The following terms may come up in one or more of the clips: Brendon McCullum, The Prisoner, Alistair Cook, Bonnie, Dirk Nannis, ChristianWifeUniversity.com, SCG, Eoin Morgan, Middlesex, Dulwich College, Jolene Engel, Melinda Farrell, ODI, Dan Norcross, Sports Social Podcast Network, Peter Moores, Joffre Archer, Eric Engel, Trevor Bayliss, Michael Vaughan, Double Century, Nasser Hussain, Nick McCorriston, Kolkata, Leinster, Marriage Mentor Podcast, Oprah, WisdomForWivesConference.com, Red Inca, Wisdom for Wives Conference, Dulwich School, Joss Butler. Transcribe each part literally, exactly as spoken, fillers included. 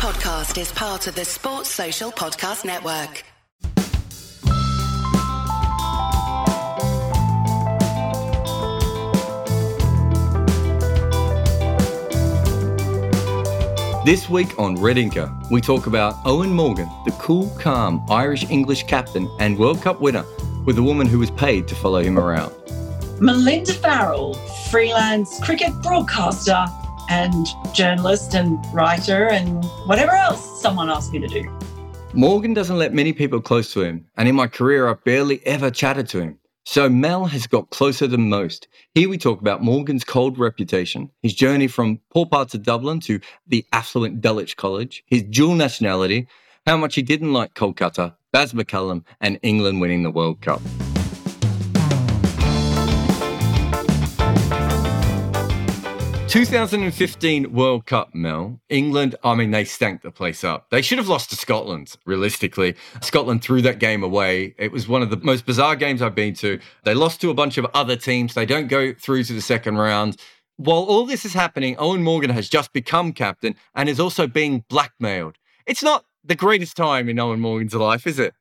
podcast is part of the Sports Social Podcast Network. This week on Red Inca, we talk about Eoin Morgan, the cool, calm Irish-English captain and World Cup winner, with a woman who was paid to follow him around. Melinda Farrell, freelance cricket broadcaster and journalist and writer and whatever else someone asked me to do. Morgan doesn't let many people close to him, and in my career I've barely ever chatted to him. So Mel has got closer than most. Here we talk about Morgan's cold reputation, his journey from poor parts of Dublin to the affluent Dulwich College, his dual nationality, how much he didn't like Kolkata, Baz McCullum, and England winning the World Cup. twenty fifteen World Cup, Mel. England, I mean, they stank the place up. They should have lost to Scotland, realistically. Scotland threw that game away. It was one of the most bizarre games I've been to. They lost to a bunch of other teams. They don't go through to the second round. While all this is happening, Eoin Morgan has just become captain and is also being blackmailed. It's not the greatest time in Eoin Morgan's life, is it?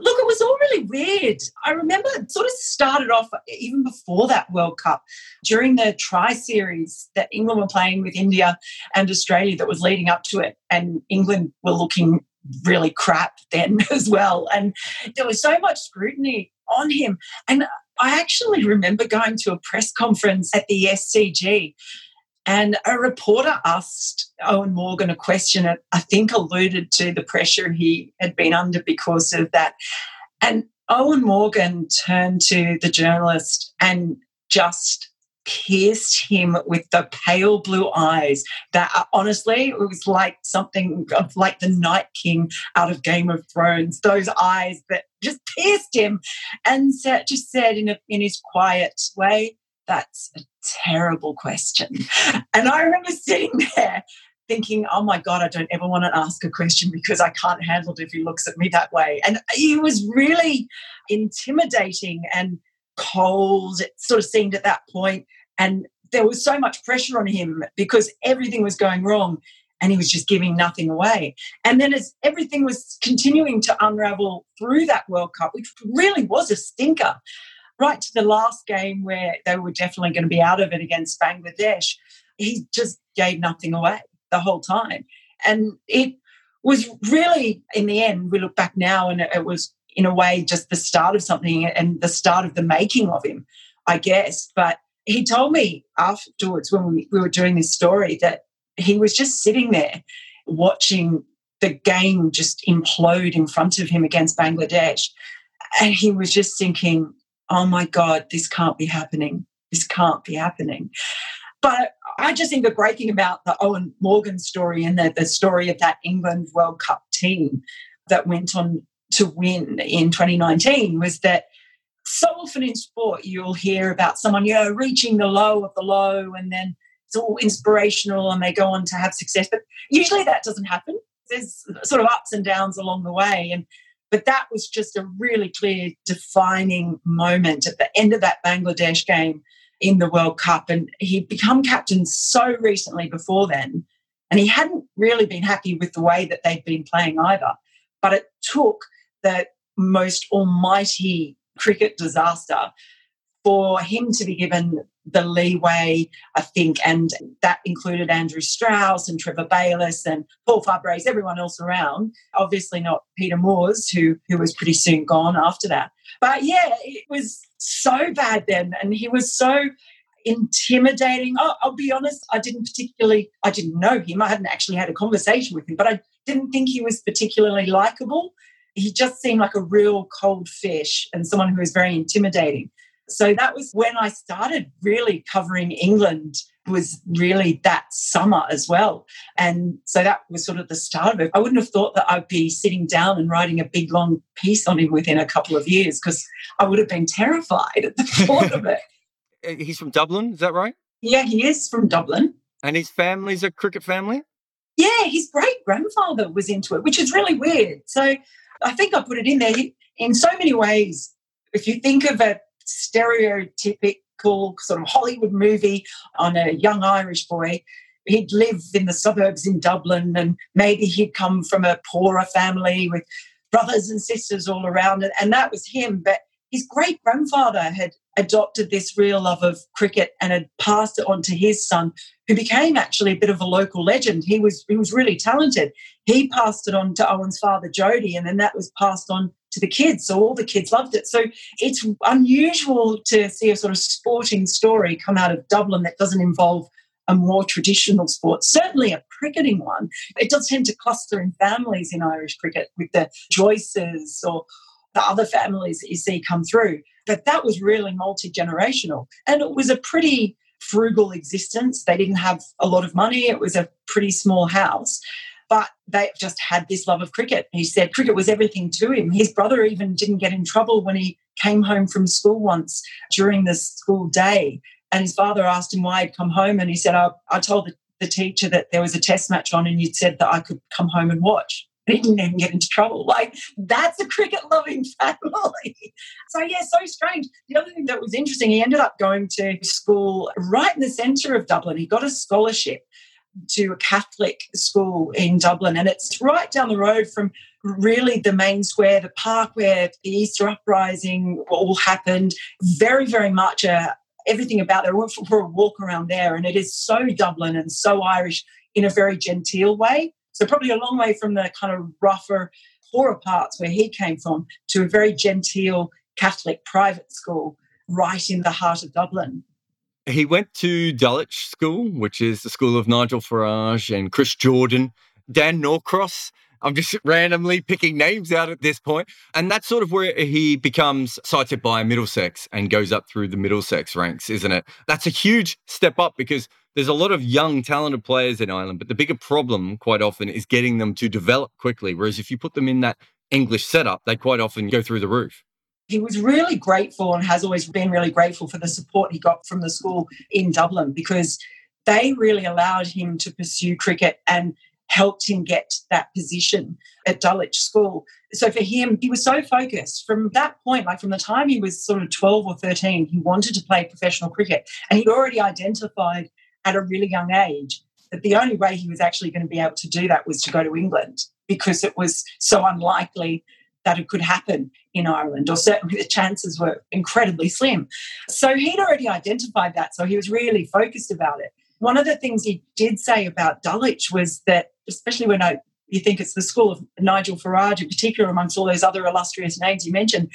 Look, it was all really weird. I remember it sort of started off even before that World Cup, during the tri-series that England were playing with India and Australia that was leading up to it, and England were looking really crap then as well. And there was so much scrutiny on him. And I actually remember going to a press conference at the S C G, and a reporter asked Eoin Morgan a question that I think alluded to the pressure he had been under because of that. And Eoin Morgan turned to the journalist and just pierced him with the pale blue eyes that, honestly, it was like something of like the Night King out of Game of Thrones, those eyes that just pierced him, and just said in, a, in his quiet way, "That's a terrible question." And I remember sitting there thinking, oh, my God, I don't ever want to ask a question because I can't handle it if he looks at me that way. And he was really intimidating and cold, it sort of seemed at that point. And there was so much pressure on him because everything was going wrong and he was just giving nothing away. And then as everything was continuing to unravel through that World Cup, which really was a stinker, right to the last game where they were definitely going to be out of it against Bangladesh, he just gave nothing away the whole time. And it was really, in the end, we look back now and it was, in a way, just the start of something and the start of the making of him, I guess. But he told me afterwards when we were doing this story that he was just sitting there watching the game just implode in front of him against Bangladesh, and he was just thinking, oh, my God, this can't be happening. This can't be happening. But I just think the great thing about the Eoin Morgan story and the, the story of that England World Cup team that went on to win in twenty nineteen was that so often in sport you'll hear about someone, you know, reaching the low of the low, and then it's all inspirational and they go on to have success. But usually that doesn't happen. There's sort of ups and downs along the way. And But that was just a really clear defining moment at the end of that Bangladesh game in the World Cup. And he'd become captain so recently before then, and he hadn't really been happy with the way that they'd been playing either. But it took the most almighty cricket disaster for him to be given the leeway, I think, and that included Andrew Strauss and Trevor Bayliss and Paul Sterling, everyone else around, obviously not Peter Moores, who, who was pretty soon gone after that. But, yeah, it was so bad then, and he was so intimidating. Oh, I'll be honest, I didn't particularly – I didn't know him. I hadn't actually had a conversation with him, but I didn't think he was particularly likeable. He just seemed like a real cold fish and someone who was very intimidating. So that was when I started really covering England, was really that summer as well. And so that was sort of the start of it. I wouldn't have thought that I'd be sitting down and writing a big, long piece on him within a couple of years, because I would have been terrified at the thought of it. He's from Dublin, is that right? Yeah, he is from Dublin. And his family's a cricket family? Yeah, his great-grandfather was into it, which is really weird. So I think I put it in there. In so many ways, if you think of it, stereotypical sort of Hollywood movie on a young Irish boy he'd lived in the suburbs in Dublin, and maybe he'd come from a poorer family with brothers and sisters all around, and, and that was him. But his great-grandfather had adopted this real love of cricket and had passed it on to his son, who became actually a bit of a local legend. He was he was really talented. He passed it on to Owen's father, Jody, and then that was passed on to the kids, so all the kids loved it. So it's unusual to see a sort of sporting story come out of Dublin that doesn't involve a more traditional sport, certainly a cricketing one. It does tend to cluster in families in Irish cricket with the Joyces or the other families that you see come through. But that was really multi-generational, and it was a pretty frugal existence. They didn't have a lot of money. It was a pretty small house, but they just had this love of cricket. He said cricket was everything to him. His brother even didn't get in trouble when he came home from school once during the school day, and his father asked him why he'd come home, and he said, I, I told the, the teacher that there was a test match on and you'd said that I could come home and watch. He didn't even get into trouble. Like, that's a cricket-loving family. So, yeah, so strange. The other thing that was interesting, he ended up going to school right in the centre of Dublin. He got a scholarship to a Catholic school in Dublin, and it's right down the road from really the main square, the park where the Easter uprising all happened. Very, very much a, everything about it. I went for a walk around there, and it is so Dublin and so Irish in a very genteel way. So probably a long way from the kind of rougher, poorer parts where he came from to a very genteel Catholic private school right in the heart of Dublin. He went to Dulwich School, which is the school of Nigel Farage and Chris Jordan, Dan Norcross. I'm just randomly picking names out at this point. And that's sort of where he becomes cited by Middlesex and goes up through the Middlesex ranks, isn't it? That's a huge step up because there's a lot of young, talented players in Ireland, but the bigger problem quite often is getting them to develop quickly. Whereas if you put them in that English setup, they quite often go through the roof. He was really grateful and has always been really grateful for the support he got from the school in Dublin because they really allowed him to pursue cricket and helped him get that position at Dulwich School. So for him, he was so focused from that point, like from the time he was sort of twelve or thirteen, he wanted to play professional cricket. And he'd already identified at a really young age that the only way he was actually going to be able to do that was to go to England because it was so unlikely that it could happen in Ireland, or certainly the chances were incredibly slim. So he'd already identified that, so he was really focused about it. One of the things he did say about Dulwich was that, especially when I, you think it's the school of Nigel Farage in particular amongst all those other illustrious names you mentioned,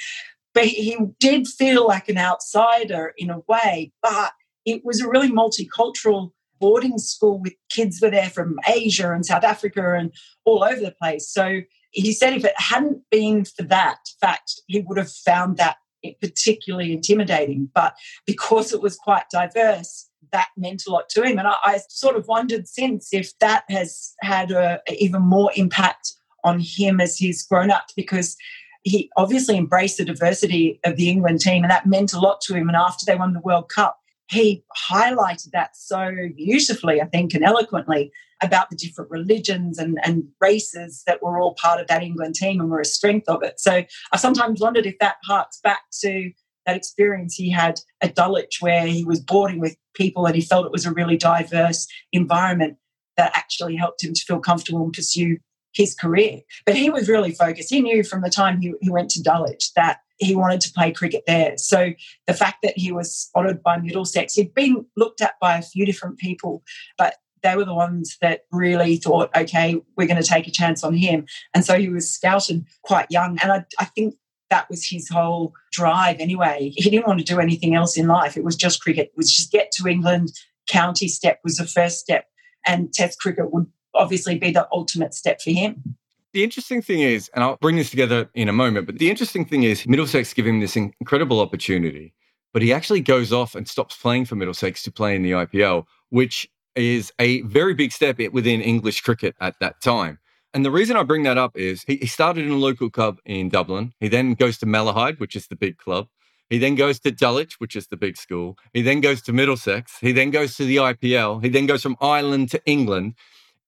but he did feel like an outsider in a way, but it was a really multicultural boarding school with kids were there from Asia and South Africa and all over the place. So he said if it hadn't been for that fact, he would have found that particularly intimidating. But because it was quite diverse, that meant a lot to him. And I, I sort of wondered since if that has had a, a even more impact on him as he's grown up, because he obviously embraced the diversity of the England team and that meant a lot to him. And after they won the World Cup, he highlighted that so beautifully, I think, and eloquently about the different religions and, and races that were all part of that England team and were a strength of it. So I sometimes wondered if that harks back to that experience he had at Dulwich where he was boarding with people and he felt it was a really diverse environment that actually helped him to feel comfortable and pursue his career. But he was really focused. He knew from the time he, he went to Dulwich that he wanted to play cricket there. So the fact that he was spotted by Middlesex, he'd been looked at by a few different people, but they were the ones that really thought, okay, we're going to take a chance on him. And so he was scouted quite young. And I, I think that was his whole drive anyway. He didn't want to do anything else in life. It was just cricket. It was just get to England. County step was the first step. And Test cricket would obviously be the ultimate step for him. The interesting thing is, and I'll bring this together in a moment, but the interesting thing is Middlesex give him this incredible opportunity, but he actually goes off and stops playing for Middlesex to play in the I P L, which is a very big step within English cricket at that time. And the reason I bring that up is he, he started in a local club in Dublin. He then goes to Malahide, which is the big club. He then goes to Dulwich, which is the big school. He then goes to Middlesex. He then goes to the I P L. He then goes from Ireland to England.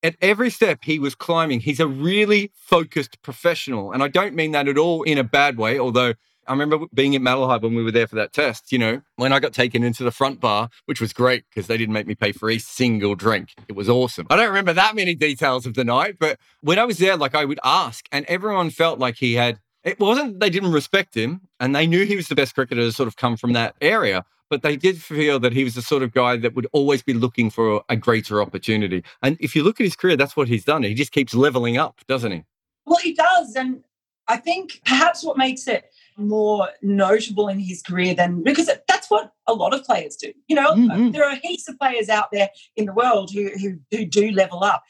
At every step he was climbing, he's a really focused professional. And I don't mean that at all in a bad way, although I remember being at Malahide when we were there for that test, you know, when I got taken into the front bar, which was great because they didn't make me pay for a single drink. It was awesome. I don't remember that many details of the night, but when I was there, like I would ask and everyone felt like he had, it wasn't, they didn't respect him and they knew he was the best cricketer to sort of come from that area, but they did feel that he was the sort of guy that would always be looking for a greater opportunity. And if you look at his career, that's what he's done. He just keeps leveling up, doesn't he? Well, he does. And I think perhaps what makes it more notable in his career than, because that's what a lot of players do. You know, mm-hmm. there are heaps of players out there in the world who, who, who do level up.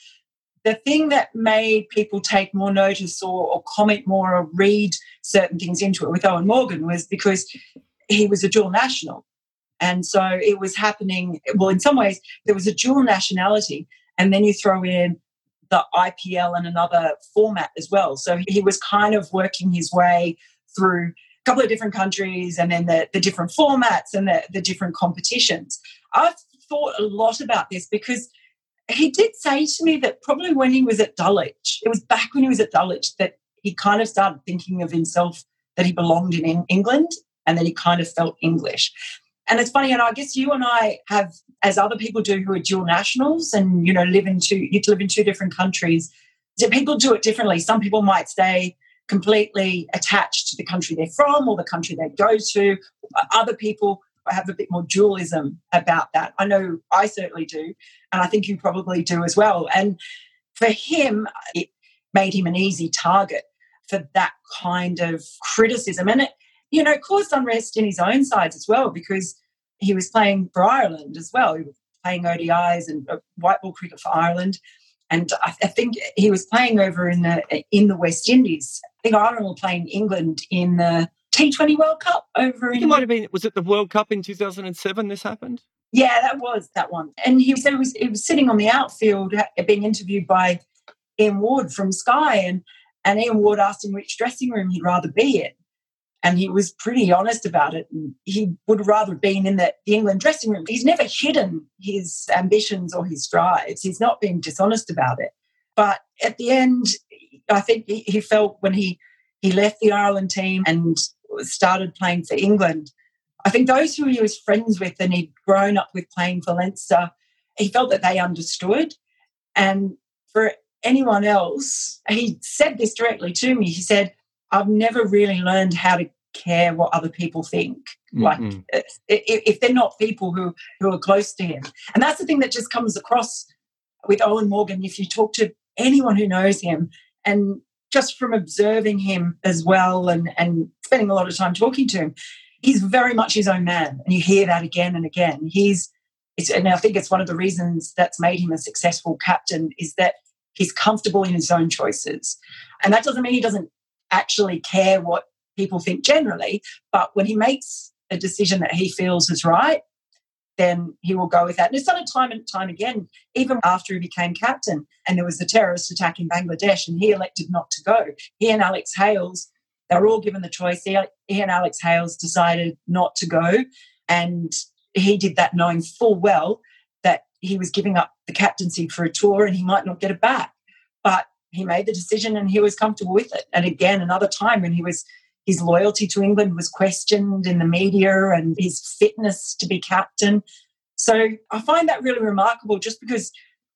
The thing that made people take more notice or, or comment more or read certain things into it with Eoin Morgan was because he was a dual national. And so it was happening, well, in some ways, there was a dual nationality and then you throw in the I P L and another format as well. So he was kind of working his way through a couple of different countries and then the, the different formats and the, the different competitions. I've thought a lot about this because he did say to me that probably when he was at Dulwich, it was back when he was at Dulwich that he kind of started thinking of himself that he belonged in England and that he kind of felt English. And it's funny, and I guess you and I have, as other people do who are dual nationals and, you know, live in two, you live in two different countries, people do it differently. Some people might stay completely attached to the country they're from or the country they go to. Other people have a bit more dualism about that. I know I certainly do, and I think you probably do as well. And for him, it made him an easy target for that kind of criticism. And it, you know, caused unrest in his own sides as well because he was playing for Ireland as well. He was playing O D Is and white ball cricket for Ireland. And I, th- I think he was playing over in the in the West Indies. I think Ireland were playing England in the T twenty World Cup over in... It might have been, was it the World Cup in two thousand seven this happened? Yeah, that was that one. And he said he was, he was sitting on the outfield being interviewed by Ian Ward from Sky and, and Ian Ward asked him which dressing room he'd rather be in. And he was pretty honest about it. And he would rather have been in the, the England dressing room. He's never hidden his ambitions or his drives. He's not been dishonest about it. But at the end, I think he, he felt when he, he left the Ireland team and started playing for England, I think those who he was friends with and he'd grown up with playing for Leinster, he felt that they understood. And for anyone else, he said this directly to me. He said, I've never really learned how to care what other people think, like if, if they're not people who, who are close to him. And that's the thing that just comes across with Eoin Morgan if you talk to anyone who knows him. And just from observing him as well and, and spending a lot of time talking to him, he's very much his own man. And you hear that again and again. He's, it's, and I think it's one of the reasons that's made him a successful captain is that he's comfortable in his own choices. And that doesn't mean he doesn't actually care what people think generally, but when he makes a decision that he feels is right, then he will go with that. And it's done it time and time again, even after he became captain and there was the terrorist attack in Bangladesh and he elected not to go. He and Alex Hales, they were all given the choice. He, he and Alex Hales decided not to go, and he did that knowing full well that he was giving up the captaincy for a tour and he might not get it back. But he made the decision and he was comfortable with it. And again, another time when he was, his loyalty to England was questioned in the media and his fitness to be captain. So I find that really remarkable just because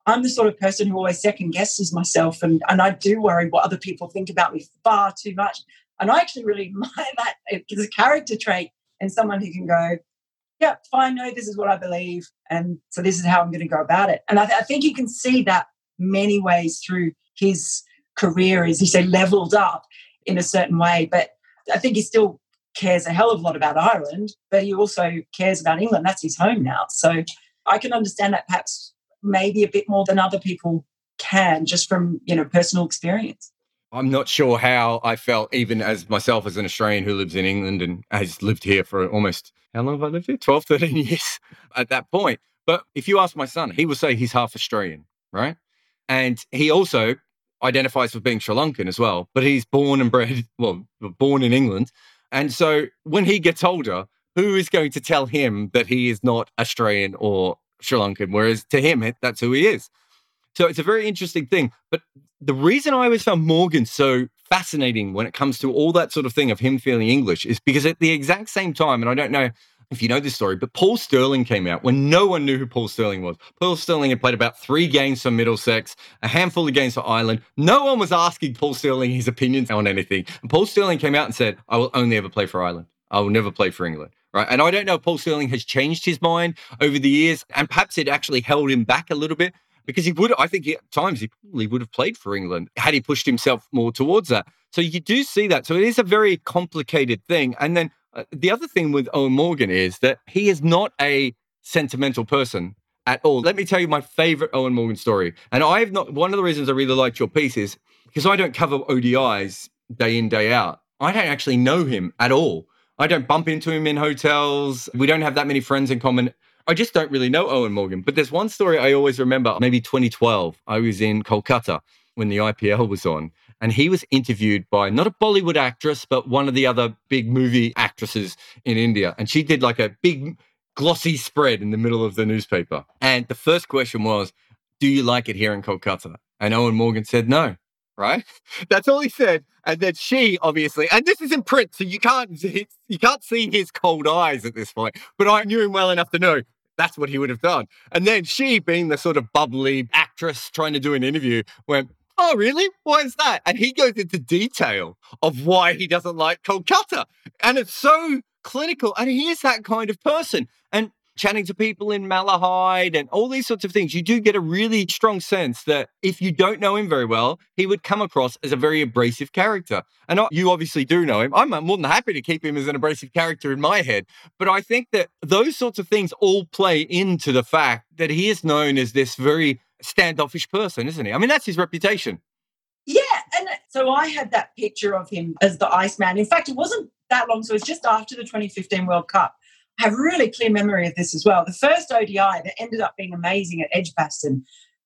I'm the sort of person who always second guesses myself and, and I do worry what other people think about me far too much. And I actually really admire that. It's a character trait and someone who can go, yeah, fine, no, this is what I believe and so this is how I'm going to go about it. And I, th- I think you can see that many ways through his career is, he said, levelled up in a certain way. But I think he still cares a hell of a lot about Ireland, but he also cares about England. That's his home now. So I can understand that perhaps maybe a bit more than other people can just from, you know, personal experience. I'm not sure how I felt even as myself as an Australian who lives in England and has lived here for almost, how long have I lived here? twelve, thirteen years at that point. But if you ask my son, he will say he's half Australian, right? And he also identifies with being Sri Lankan as well, but he's born and bred, well, born in England. And so when he gets older, who is going to tell him that he is not Australian or Sri Lankan? Whereas to him, that's who he is. So it's a very interesting thing. But the reason I always found Morgan so fascinating when it comes to all that sort of thing of him feeling English is because at the exact same time, and I don't know if you know this story, but Paul Sterling came out when no one knew who Paul Sterling was. Paul Sterling had played about three games for Middlesex, a handful of games for Ireland. No one was asking Paul Sterling his opinions on anything. And Paul Sterling came out and said, I will only ever play for Ireland. I will never play for England. Right. And I don't know if Paul Sterling has changed his mind over the years, and perhaps it actually held him back a little bit, because he would, I think at times he probably would have played for England had he pushed himself more towards that. So you do see that. So it is a very complicated thing. And then uh, the other thing with Eoin Morgan is that he is not a sentimental person at all. Let me tell you my favorite Eoin Morgan story. And I have not, one of the reasons I really liked your piece is because I don't cover O D Is day in, day out. I don't actually know him at all. I don't bump into him in hotels. We don't have that many friends in common. I just don't really know Eoin Morgan. But there's one story I always remember, maybe twenty twelve. I was in Kolkata when the I P L was on, and he was interviewed by not a Bollywood actress, but one of the other big movie actresses in India. And she did like a big glossy spread in the middle of the newspaper. And the first question was, do you like it here in Kolkata? And Eoin Morgan said, no. Right? That's all he said. And then she, obviously, and this is in print, so you can't you can't see his cold eyes at this point, but I knew him well enough to know that's what he would have done. And then she, being the sort of bubbly actress trying to do an interview, went, oh, really? Why is that? And he goes into detail of why he doesn't like Kolkata. And it's so clinical. And he is that kind of person. And chatting to people in Malahide and all these sorts of things, you do get a really strong sense that if you don't know him very well, he would come across as a very abrasive character. And I, you obviously do know him. I'm more than happy to keep him as an abrasive character in my head. But I think that those sorts of things all play into the fact that he is known as this very standoffish person, isn't he? I mean, that's his reputation. Yeah. And so I had that picture of him as the Iceman. In fact, it wasn't that long. So it was just after the twenty fifteen World Cup. I have a really clear memory of this as well. The first O D I that ended up being amazing at Edgbaston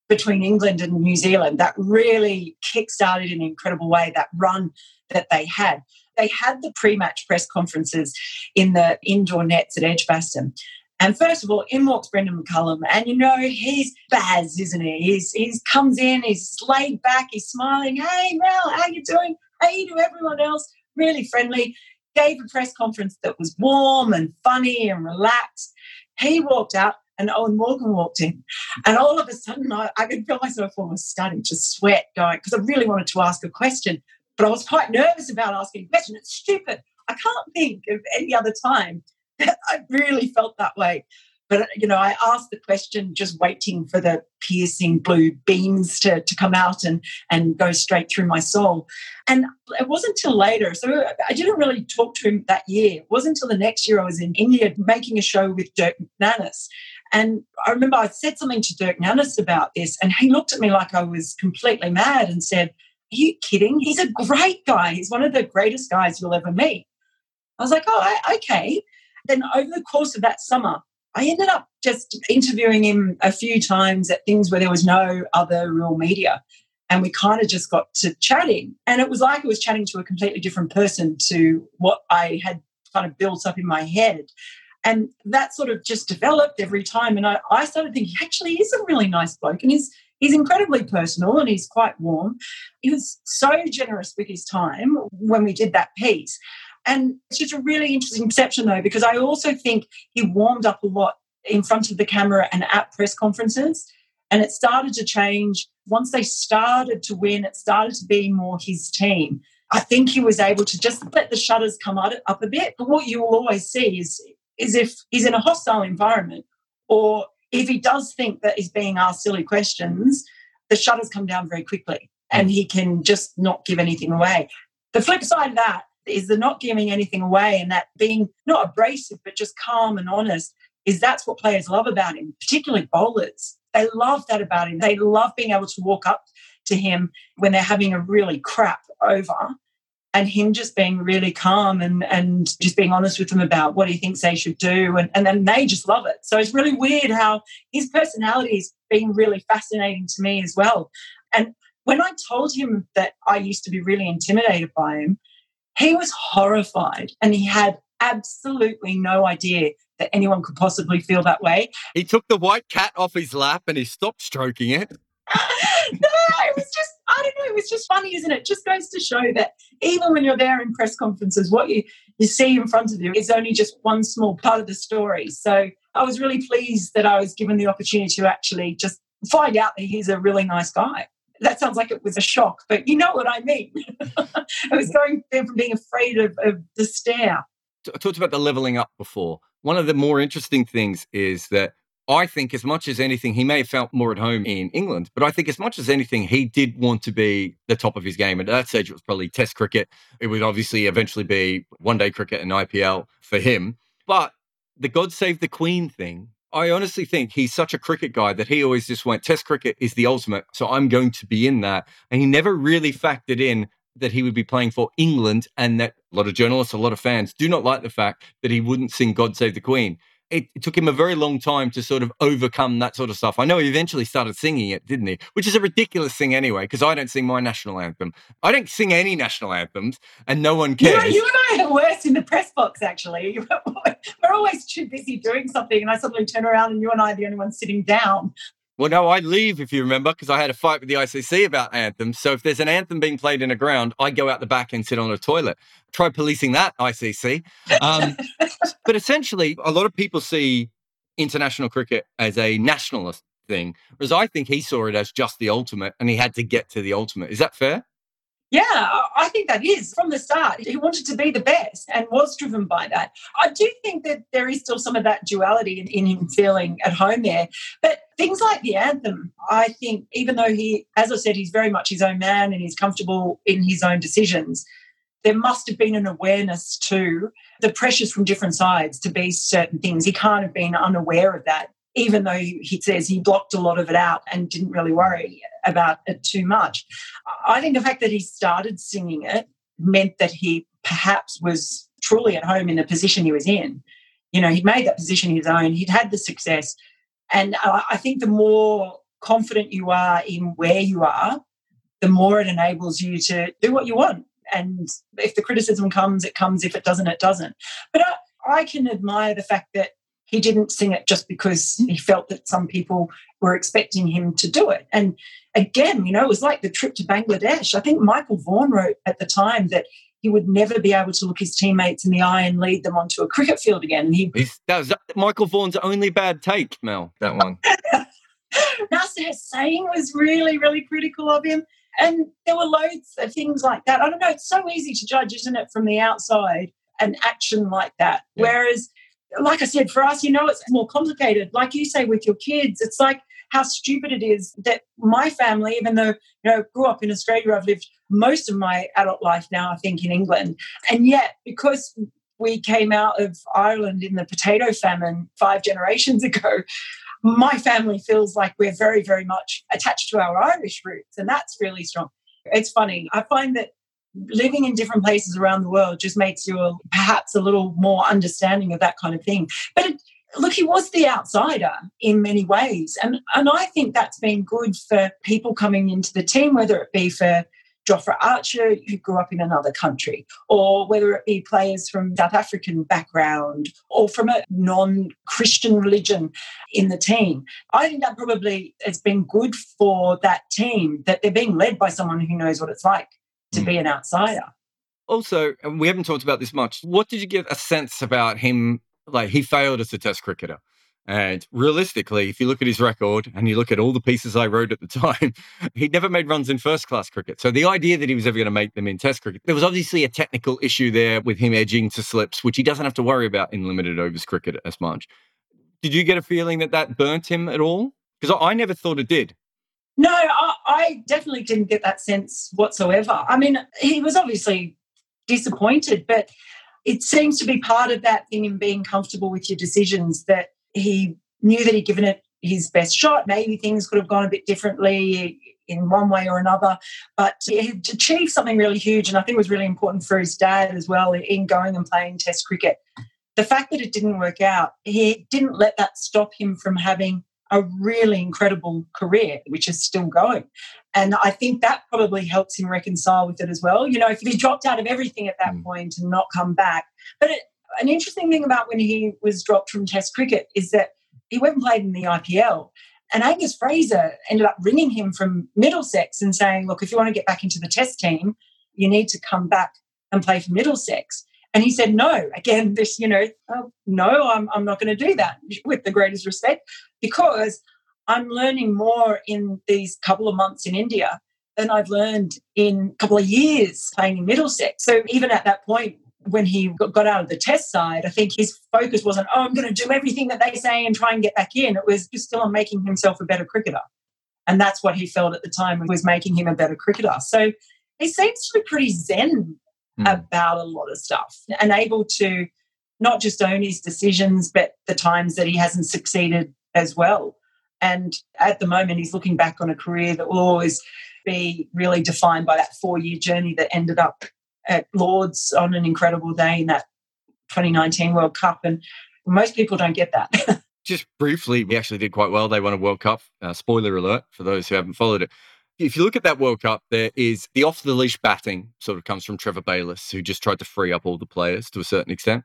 between England and New Zealand, that really kick-started in an incredible way, that run that they had. They had the pre-match press conferences in the indoor nets at Edgbaston. And first of all, in walks Brendon McCullum. And, you know, he's Baz, isn't he? He's, he's comes in, he's laid back, he's smiling. Hey, Mel, how you doing? Hey to everyone else. Really friendly. Gave a press conference that was warm and funny and relaxed. He walked out and Eoin Morgan walked in. And all of a sudden, I, I could feel myself almost starting to sweat going, because I really wanted to ask a question, but I was quite nervous about asking a question. It's stupid. I can't think of any other time that I really felt that way. But, you know, I asked the question just waiting for the piercing blue beams to, to come out and, and go straight through my soul. And it wasn't till later. So I didn't really talk to him that year. It wasn't till the next year I was in India making a show with Dirk Nannis. And I remember I said something to Dirk Nannis about this, and he looked at me like I was completely mad and said, are you kidding? He's a great guy. He's one of the greatest guys you'll ever meet. I was like, oh, okay. Then over the course of that summer, I ended up just interviewing him a few times at things where there was no other real media, and we kind of just got to chatting, and it was like I was chatting to a completely different person to what I had kind of built up in my head, and that sort of just developed every time, and I, I started thinking, actually, he's a really nice bloke, and he's he's incredibly personal, and he's quite warm. He was so generous with his time when we did that piece. And it's just a really interesting perception, though, because I also think he warmed up a lot in front of the camera and at press conferences, and it started to change. Once they started to win, it started to be more his team. I think he was able to just let the shutters come up a bit. But what you will always see is, is if he's in a hostile environment, or if he does think that he's being asked silly questions, the shutters come down very quickly and he can just not give anything away. The flip side of that is the not giving anything away and that being not abrasive but just calm and honest is that's what players love about him, particularly bowlers. They love that about him. They love being able to walk up to him when they're having a really crap over and him just being really calm and, and just being honest with them about what he thinks they should do, and, and then they just love it. So it's really weird how his personality has been really fascinating to me as well. And when I told him that I used to be really intimidated by him, he was horrified and he had absolutely no idea that anyone could possibly feel that way. He took the white cat off his lap and he stopped stroking it. No, it was just, I don't know, it was just funny, isn't it? It just goes to show that even when you're there in press conferences, what you, you see in front of you is only just one small part of the story. So I was really pleased that I was given the opportunity to actually just find out that he's a really nice guy. That sounds like it was a shock, but you know what I mean. I was going there from being afraid of, of the stare. I talked about the levelling up before. One of the more interesting things is that I think as much as anything, he may have felt more at home in England, but I think as much as anything, he did want to be the top of his game. At that stage, it was probably Test cricket. It would obviously eventually be one-day cricket and I P L for him. But the God Save the Queen thing, I honestly think he's such a cricket guy that he always just went, Test cricket is the ultimate, so I'm going to be in that. And he never really factored in that he would be playing for England and that a lot of journalists, a lot of fans do not like the fact that he wouldn't sing God Save the Queen. It, it took him a very long time to sort of overcome that sort of stuff. I know he eventually started singing it, didn't he? Which is a ridiculous thing anyway, because I don't sing my national anthem. I don't sing any national anthems, and no one cares. You know, you and I are worse in the press box, actually. We're always too busy doing something, and I suddenly turn around and you and I are the only ones sitting down. Well, no, I leave, if you remember, because I had a fight with the I C C about anthems. So if there's an anthem being played in a ground, I go out the back and sit on a toilet. Try policing that, I C C. Um, but essentially, a lot of people see international cricket as a nationalist thing, whereas I think he saw it as just the ultimate and he had to get to the ultimate. Is that fair? Yeah, I think that is. From the start, he wanted to be the best and was driven by that. I do think that there is still some of that duality in, in him feeling at home there. But things like the anthem, I think, even though he, as I said, he's very much his own man and he's comfortable in his own decisions, there must have been an awareness to the pressures from different sides to be certain things. He can't have been unaware of that, even though he says he blocked a lot of it out and didn't really worry about it too much. I think the fact that he started singing it meant that he perhaps was truly at home in the position he was in. You know, he'd made that position his own. He'd had the success. And I think the more confident you are in where you are, the more it enables you to do what you want. And if the criticism comes, it comes. If it doesn't, it doesn't. But I, I can admire the fact that he didn't sing it just because he felt that some people were expecting him to do it. And again, you know, it was like the trip to Bangladesh. I think Michael Vaughan wrote at the time that he would never be able to look his teammates in the eye and lead them onto a cricket field again. And he, that was Michael Vaughan's only bad take, Mel, that one. Nasser Hussain was really, really critical of him. And there were loads of things like that. I don't know, it's so easy to judge, isn't it, from the outside, an action like that. Yeah. Whereas, like I said, for us, you know, it's more complicated. Like you say with your kids, it's like how stupid it is that my family, even though, you know, grew up in Australia, I've lived most of my adult life now, I think, in England. And yet, because we came out of Ireland in the potato famine five generations ago, my family feels like we're very, very much attached to our Irish roots, and that's really strong. It's funny. I find that living in different places around the world just makes you a, perhaps a little more understanding of that kind of thing. But it, look, he was the outsider in many ways. And, and I think that's been good for people coming into the team, whether it be for Joffre Archer, who grew up in another country, or whether it be players from South African background or from a non-Christian religion in the team. I think that probably has been good for that team, that they're being led by someone who knows what it's like to be an outsider. Also, and we haven't talked about this much, what did you get a sense about him? Like, he failed as a Test cricketer. And realistically, if you look at his record and you look at all the pieces I wrote at the time, he never made runs in first-class cricket. So the idea that he was ever going to make them in Test cricket, there was obviously a technical issue there with him edging to slips, which he doesn't have to worry about in limited overs cricket as much. Did you get a feeling that that burnt him at all? Because I never thought it did. No, I, I definitely didn't get that sense whatsoever. I mean, he was obviously disappointed, but it seems to be part of that thing in being comfortable with your decisions, that he knew that he'd given it his best shot. Maybe things could have gone a bit differently in one way or another, but he achieved something really huge, and I think it was really important for his dad as well in going and playing Test cricket. The fact that it didn't work out, he didn't let that stop him from having a really incredible career, which is still going. And I think that probably helps him reconcile with it as well. You know, if he dropped out of everything at that mm. point and not come back. But it, an interesting thing about when he was dropped from Test cricket is that he went and played in the I P L. And Angus Fraser ended up ringing him from Middlesex and saying, look, if you want to get back into the test team, you need to come back and play for Middlesex. And he said, no, again, this, you know, oh, no, I'm, I'm not going to do that, with the greatest respect, because I'm learning more in these couple of months in India than I've learned in a couple of years playing in Middlesex. So even at that point, when he got out of the test side, I think his focus wasn't, oh, I'm going to do everything that they say and try and get back in. It was just still on making himself a better cricketer. And that's what he felt at the time, was making him a better cricketer. So he seems to be pretty zen mm. about a lot of stuff, and able to not just own his decisions, but the times that he hasn't succeeded as well. And at the moment, he's looking back on a career that will always be really defined by that four-year journey that ended up at Lord's on an incredible day in that twenty nineteen World Cup. And most people don't get that. Just briefly, we actually did quite well. They won a World Cup. Uh, spoiler alert for those who haven't followed it. If you look at that World Cup, there is the off-the-leash batting sort of comes from Trevor Bayliss, who just tried to free up all the players to a certain extent.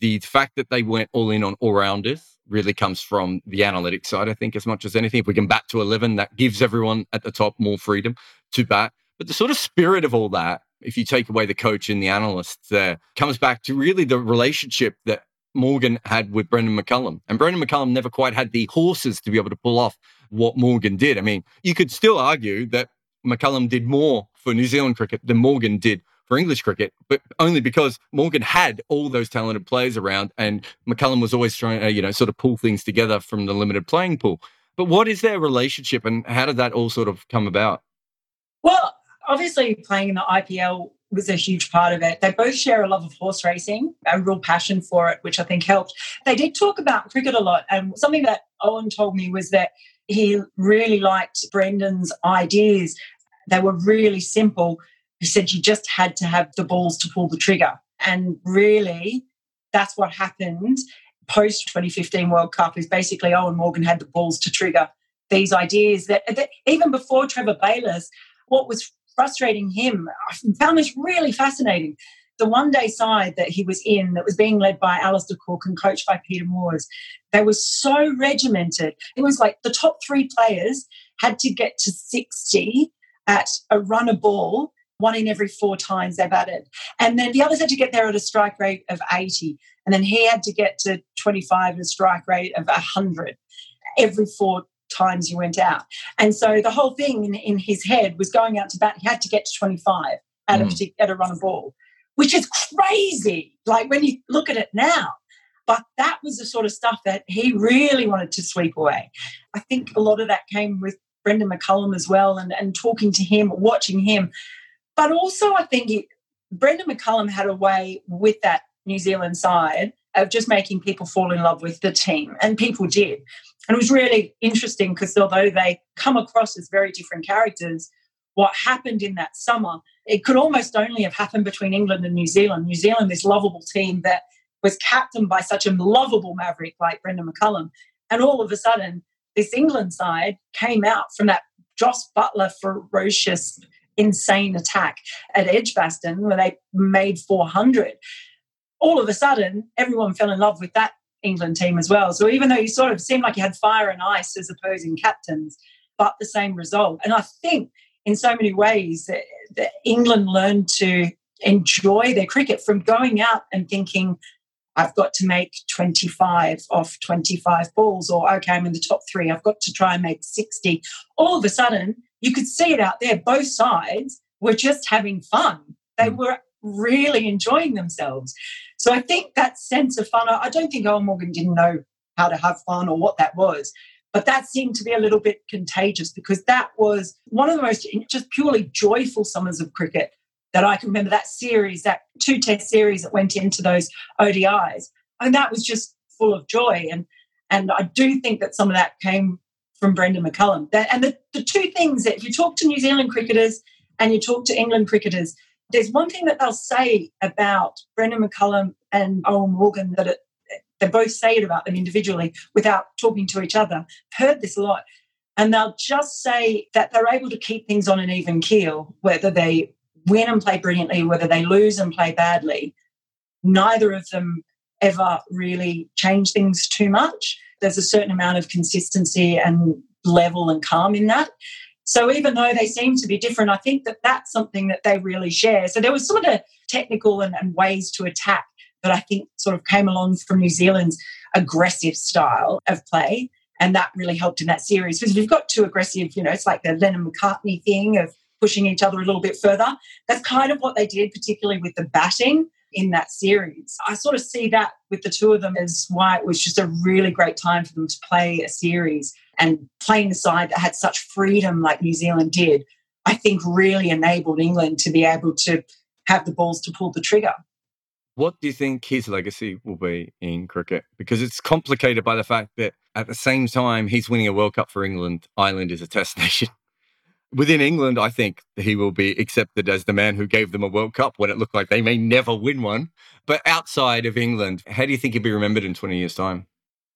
The fact that they went all in on all-rounders really comes from the analytics side, I think, as much as anything. If we can bat to eleven, that gives everyone at the top more freedom to bat. But the sort of spirit of all that, if you take away the coach and the analysts there, uh, comes back to really the relationship that Morgan had with Brendon McCullum. And Brendon McCullum never quite had the horses to be able to pull off what Morgan did. I mean, you could still argue that McCullum did more for New Zealand cricket than Morgan did for English cricket, but only because Morgan had all those talented players around and McCullum was always trying to, you know, sort of pull things together from the limited playing pool. But what is their relationship and how did that all sort of come about? Well, obviously playing in the I P L was a huge part of it. They both share a love of horse racing, a real passion for it, which I think helped. They did talk about cricket a lot, and something that Eoin told me was that he really liked Brendon's ideas. They were really simple. He said you just had to have the balls to pull the trigger. And really, that's what happened post-twenty fifteen World Cup, is basically Eoin Morgan had the balls to trigger these ideas that, that even before Trevor Bayliss, what was frustrating him, I found this really fascinating. The one-day side that he was in that was being led by Alistair Cook and coached by Peter Moores, they were so regimented. It was like the top three players had to get to sixty at a runner ball, one in every four times they've batted. And then the others had to get there at a strike rate of eighty. And then he had to get to twenty-five at a strike rate of one hundred every four times he went out. And so the whole thing in, in his head was going out to bat, he had to get to twenty-five at, mm. a, at a run of ball, which is crazy, like when you look at it now. But that was the sort of stuff that he really wanted to sweep away. I think a lot of that came with Brendon McCullum as well, and, and talking to him, watching him. But also I think it, Brendon McCullum had a way with that New Zealand side of just making people fall in love with the team, and people did. And it was really interesting because although they come across as very different characters, what happened in that summer, it could almost only have happened between England and New Zealand. New Zealand, this lovable team that was captained by such a lovable maverick like Brendon McCullum, and all of a sudden this England side came out from that Joss Butler ferocious insane attack at Edgbaston where they made four hundred. All of a sudden, everyone fell in love with that England team as well. So even though you sort of seemed like you had fire and ice as opposing captains, but the same result. And I think in so many ways that, that England learned to enjoy their cricket from going out and thinking, I've got to make twenty-five off twenty-five balls, or, okay, I'm in the top three, I've got to try and make sixty. All of a sudden, you could see it out there. Both sides were just having fun. They were really enjoying themselves. So I think that sense of fun, I don't think Eoin Morgan didn't know how to have fun or what that was, but that seemed to be a little bit contagious, because that was one of the most just purely joyful summers of cricket that I can remember. That series, that two test series that went into those O D Is, I mean, that was just full of joy. And, and I do think that some of that came from Brendon McCullum. That, and the, the two things that if you talk to New Zealand cricketers and you talk to England cricketers, there's one thing that they'll say about Brendon McCullum and Eoin Morgan that it, they both say it about them individually without talking to each other. I've heard this a lot. And they'll just say that they're able to keep things on an even keel, whether they win and play brilliantly, whether they lose and play badly. Neither of them ever really change things too much. There's a certain amount of consistency and level and calm in that. So even though they seem to be different, I think that that's something that they really share. So there was sort of technical and, and ways to attack that I think sort of came along from New Zealand's aggressive style of play, and that really helped in that series. Because if you've got too aggressive, you know, it's like the Lennon-McCartney thing of pushing each other a little bit further. That's kind of what they did, particularly with the batting in that series. I sort of see that with the two of them as why it was just a really great time for them to play a series, and playing the side that had such freedom like New Zealand did, I think really enabled England to be able to have the balls to pull the trigger. What do you think his legacy will be in cricket? Because it's complicated by the fact that at the same time he's winning a World Cup for England, Ireland is a test nation. Within England, I think he will be accepted as the man who gave them a World Cup when it looked like they may never win one. But outside of England, how do you think he'll be remembered in twenty years' time?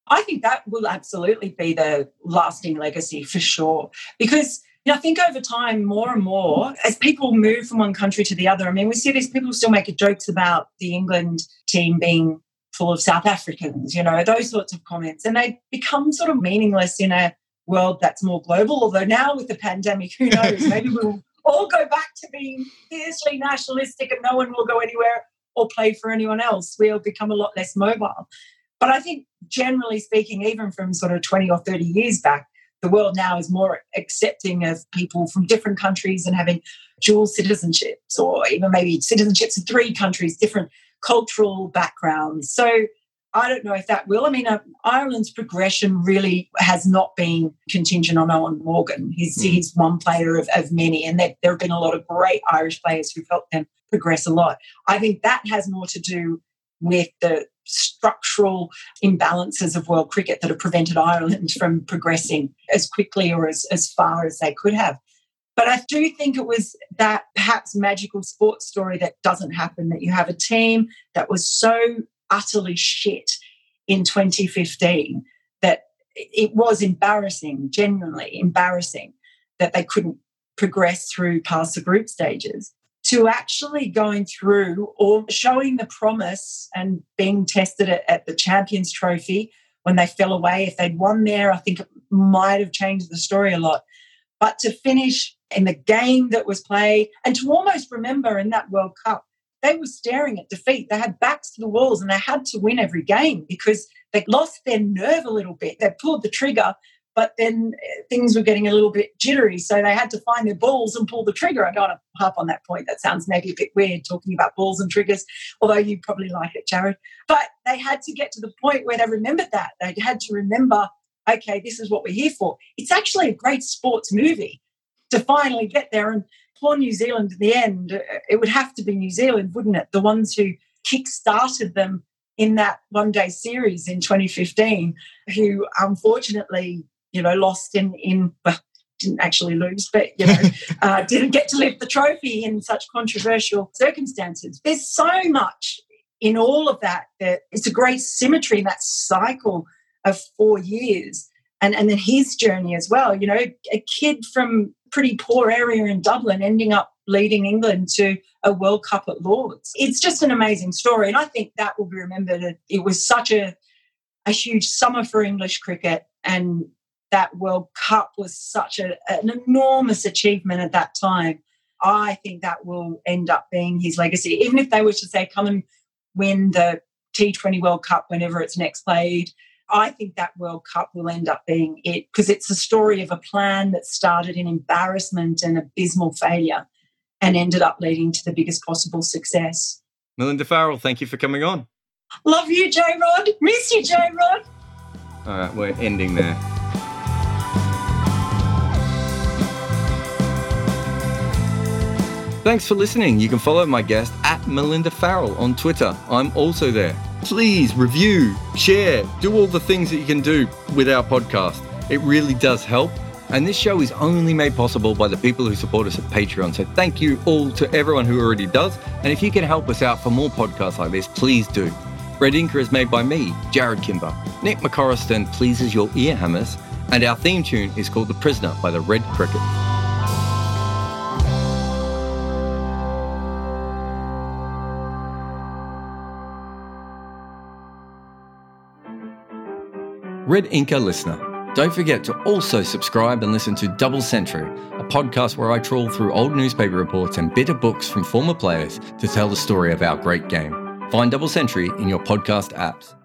I think that will absolutely be the lasting legacy for sure. Because you know, I think over time, more and more, as people move from one country to the other, I mean, we see these people still making jokes about the England team being full of South Africans, you know, those sorts of comments. And they become sort of meaningless in a world that's more global, although now with the pandemic, who knows, maybe we'll all go back to being fiercely nationalistic and no one will go anywhere or play for anyone else. We'll become a lot less mobile. But I think generally speaking, even from sort of twenty or thirty years back, the world now is more accepting of people from different countries and having dual citizenships, or even maybe citizenships of three countries, different cultural backgrounds. So I don't know if that will. I mean, uh, Ireland's progression really has not been contingent on Eoin Morgan. He's, mm. he's one player of, of many, and that there have been a lot of great Irish players who've helped them progress a lot. I think that has more to do with the structural imbalances of world cricket that have prevented Ireland from progressing as quickly or as, as far as they could have. But I do think it was that perhaps magical sports story that doesn't happen, that you have a team that was so utterly shit in twenty fifteen that it was embarrassing, genuinely embarrassing, that they couldn't progress through past the group stages, to actually going through or showing the promise and being tested at, at the Champions Trophy when they fell away. If they'd won there, I think it might have changed the story a lot. But to finish in the game that was played, and to almost remember in that World Cup, they were staring at defeat. They had backs to the walls and they had to win every game because they lost their nerve a little bit. They pulled the trigger, but then things were getting a little bit jittery. So they had to find their balls and pull the trigger. I don't want to harp on that point. That sounds maybe a bit weird, talking about balls and triggers, although you probably like it, Jared. But they had to get to the point where they remembered that. They had to remember, okay, this is what we're here for. It's actually a great sports movie to finally get there. And for New Zealand in the end, it would have to be New Zealand, wouldn't it? The ones who kick-started them in that one-day series in twenty fifteen, who unfortunately, you know, lost in, in well, didn't actually lose, but, you know, uh, didn't get to lift the trophy in such controversial circumstances. There's so much in all of that that it's a great symmetry in that cycle of four years and, and then his journey as well. You know, a kid from pretty poor area in Dublin ending up leading England to a World Cup at Lord's. It's just an amazing story, and I think that will be remembered. It was such a, a huge summer for English cricket, and that World Cup was such a, an enormous achievement at that time. I think that will end up being his legacy. Even if they were to say, come and win the T twenty World Cup whenever it's next played, I think that World Cup will end up being it, because it's a story of a plan that started in embarrassment and abysmal failure and ended up leading to the biggest possible success. Melinda Farrell, thank you for coming on. Love you, J-Rod. Miss you, J-Rod. All right, we're ending there. Thanks for listening. You can follow my guest at Melinda Farrell on Twitter. I'm also there. Please review, share, do all the things that you can do with our podcast. It really does help. And this show is only made possible by the people who support us at Patreon. So thank you all to everyone who already does. And if you can help us out for more podcasts like this, please do. Red Inca is made by me, Jared Kimber. Nick McCorriston pleases your ear hammers. And our theme tune is called The Prisoner by the Red Cricket. Red Inca Listener. Don't forget to also subscribe and listen to Double Century, a podcast where I trawl through old newspaper reports and bitter books from former players to tell the story of our great game. Find Double Century in your podcast apps.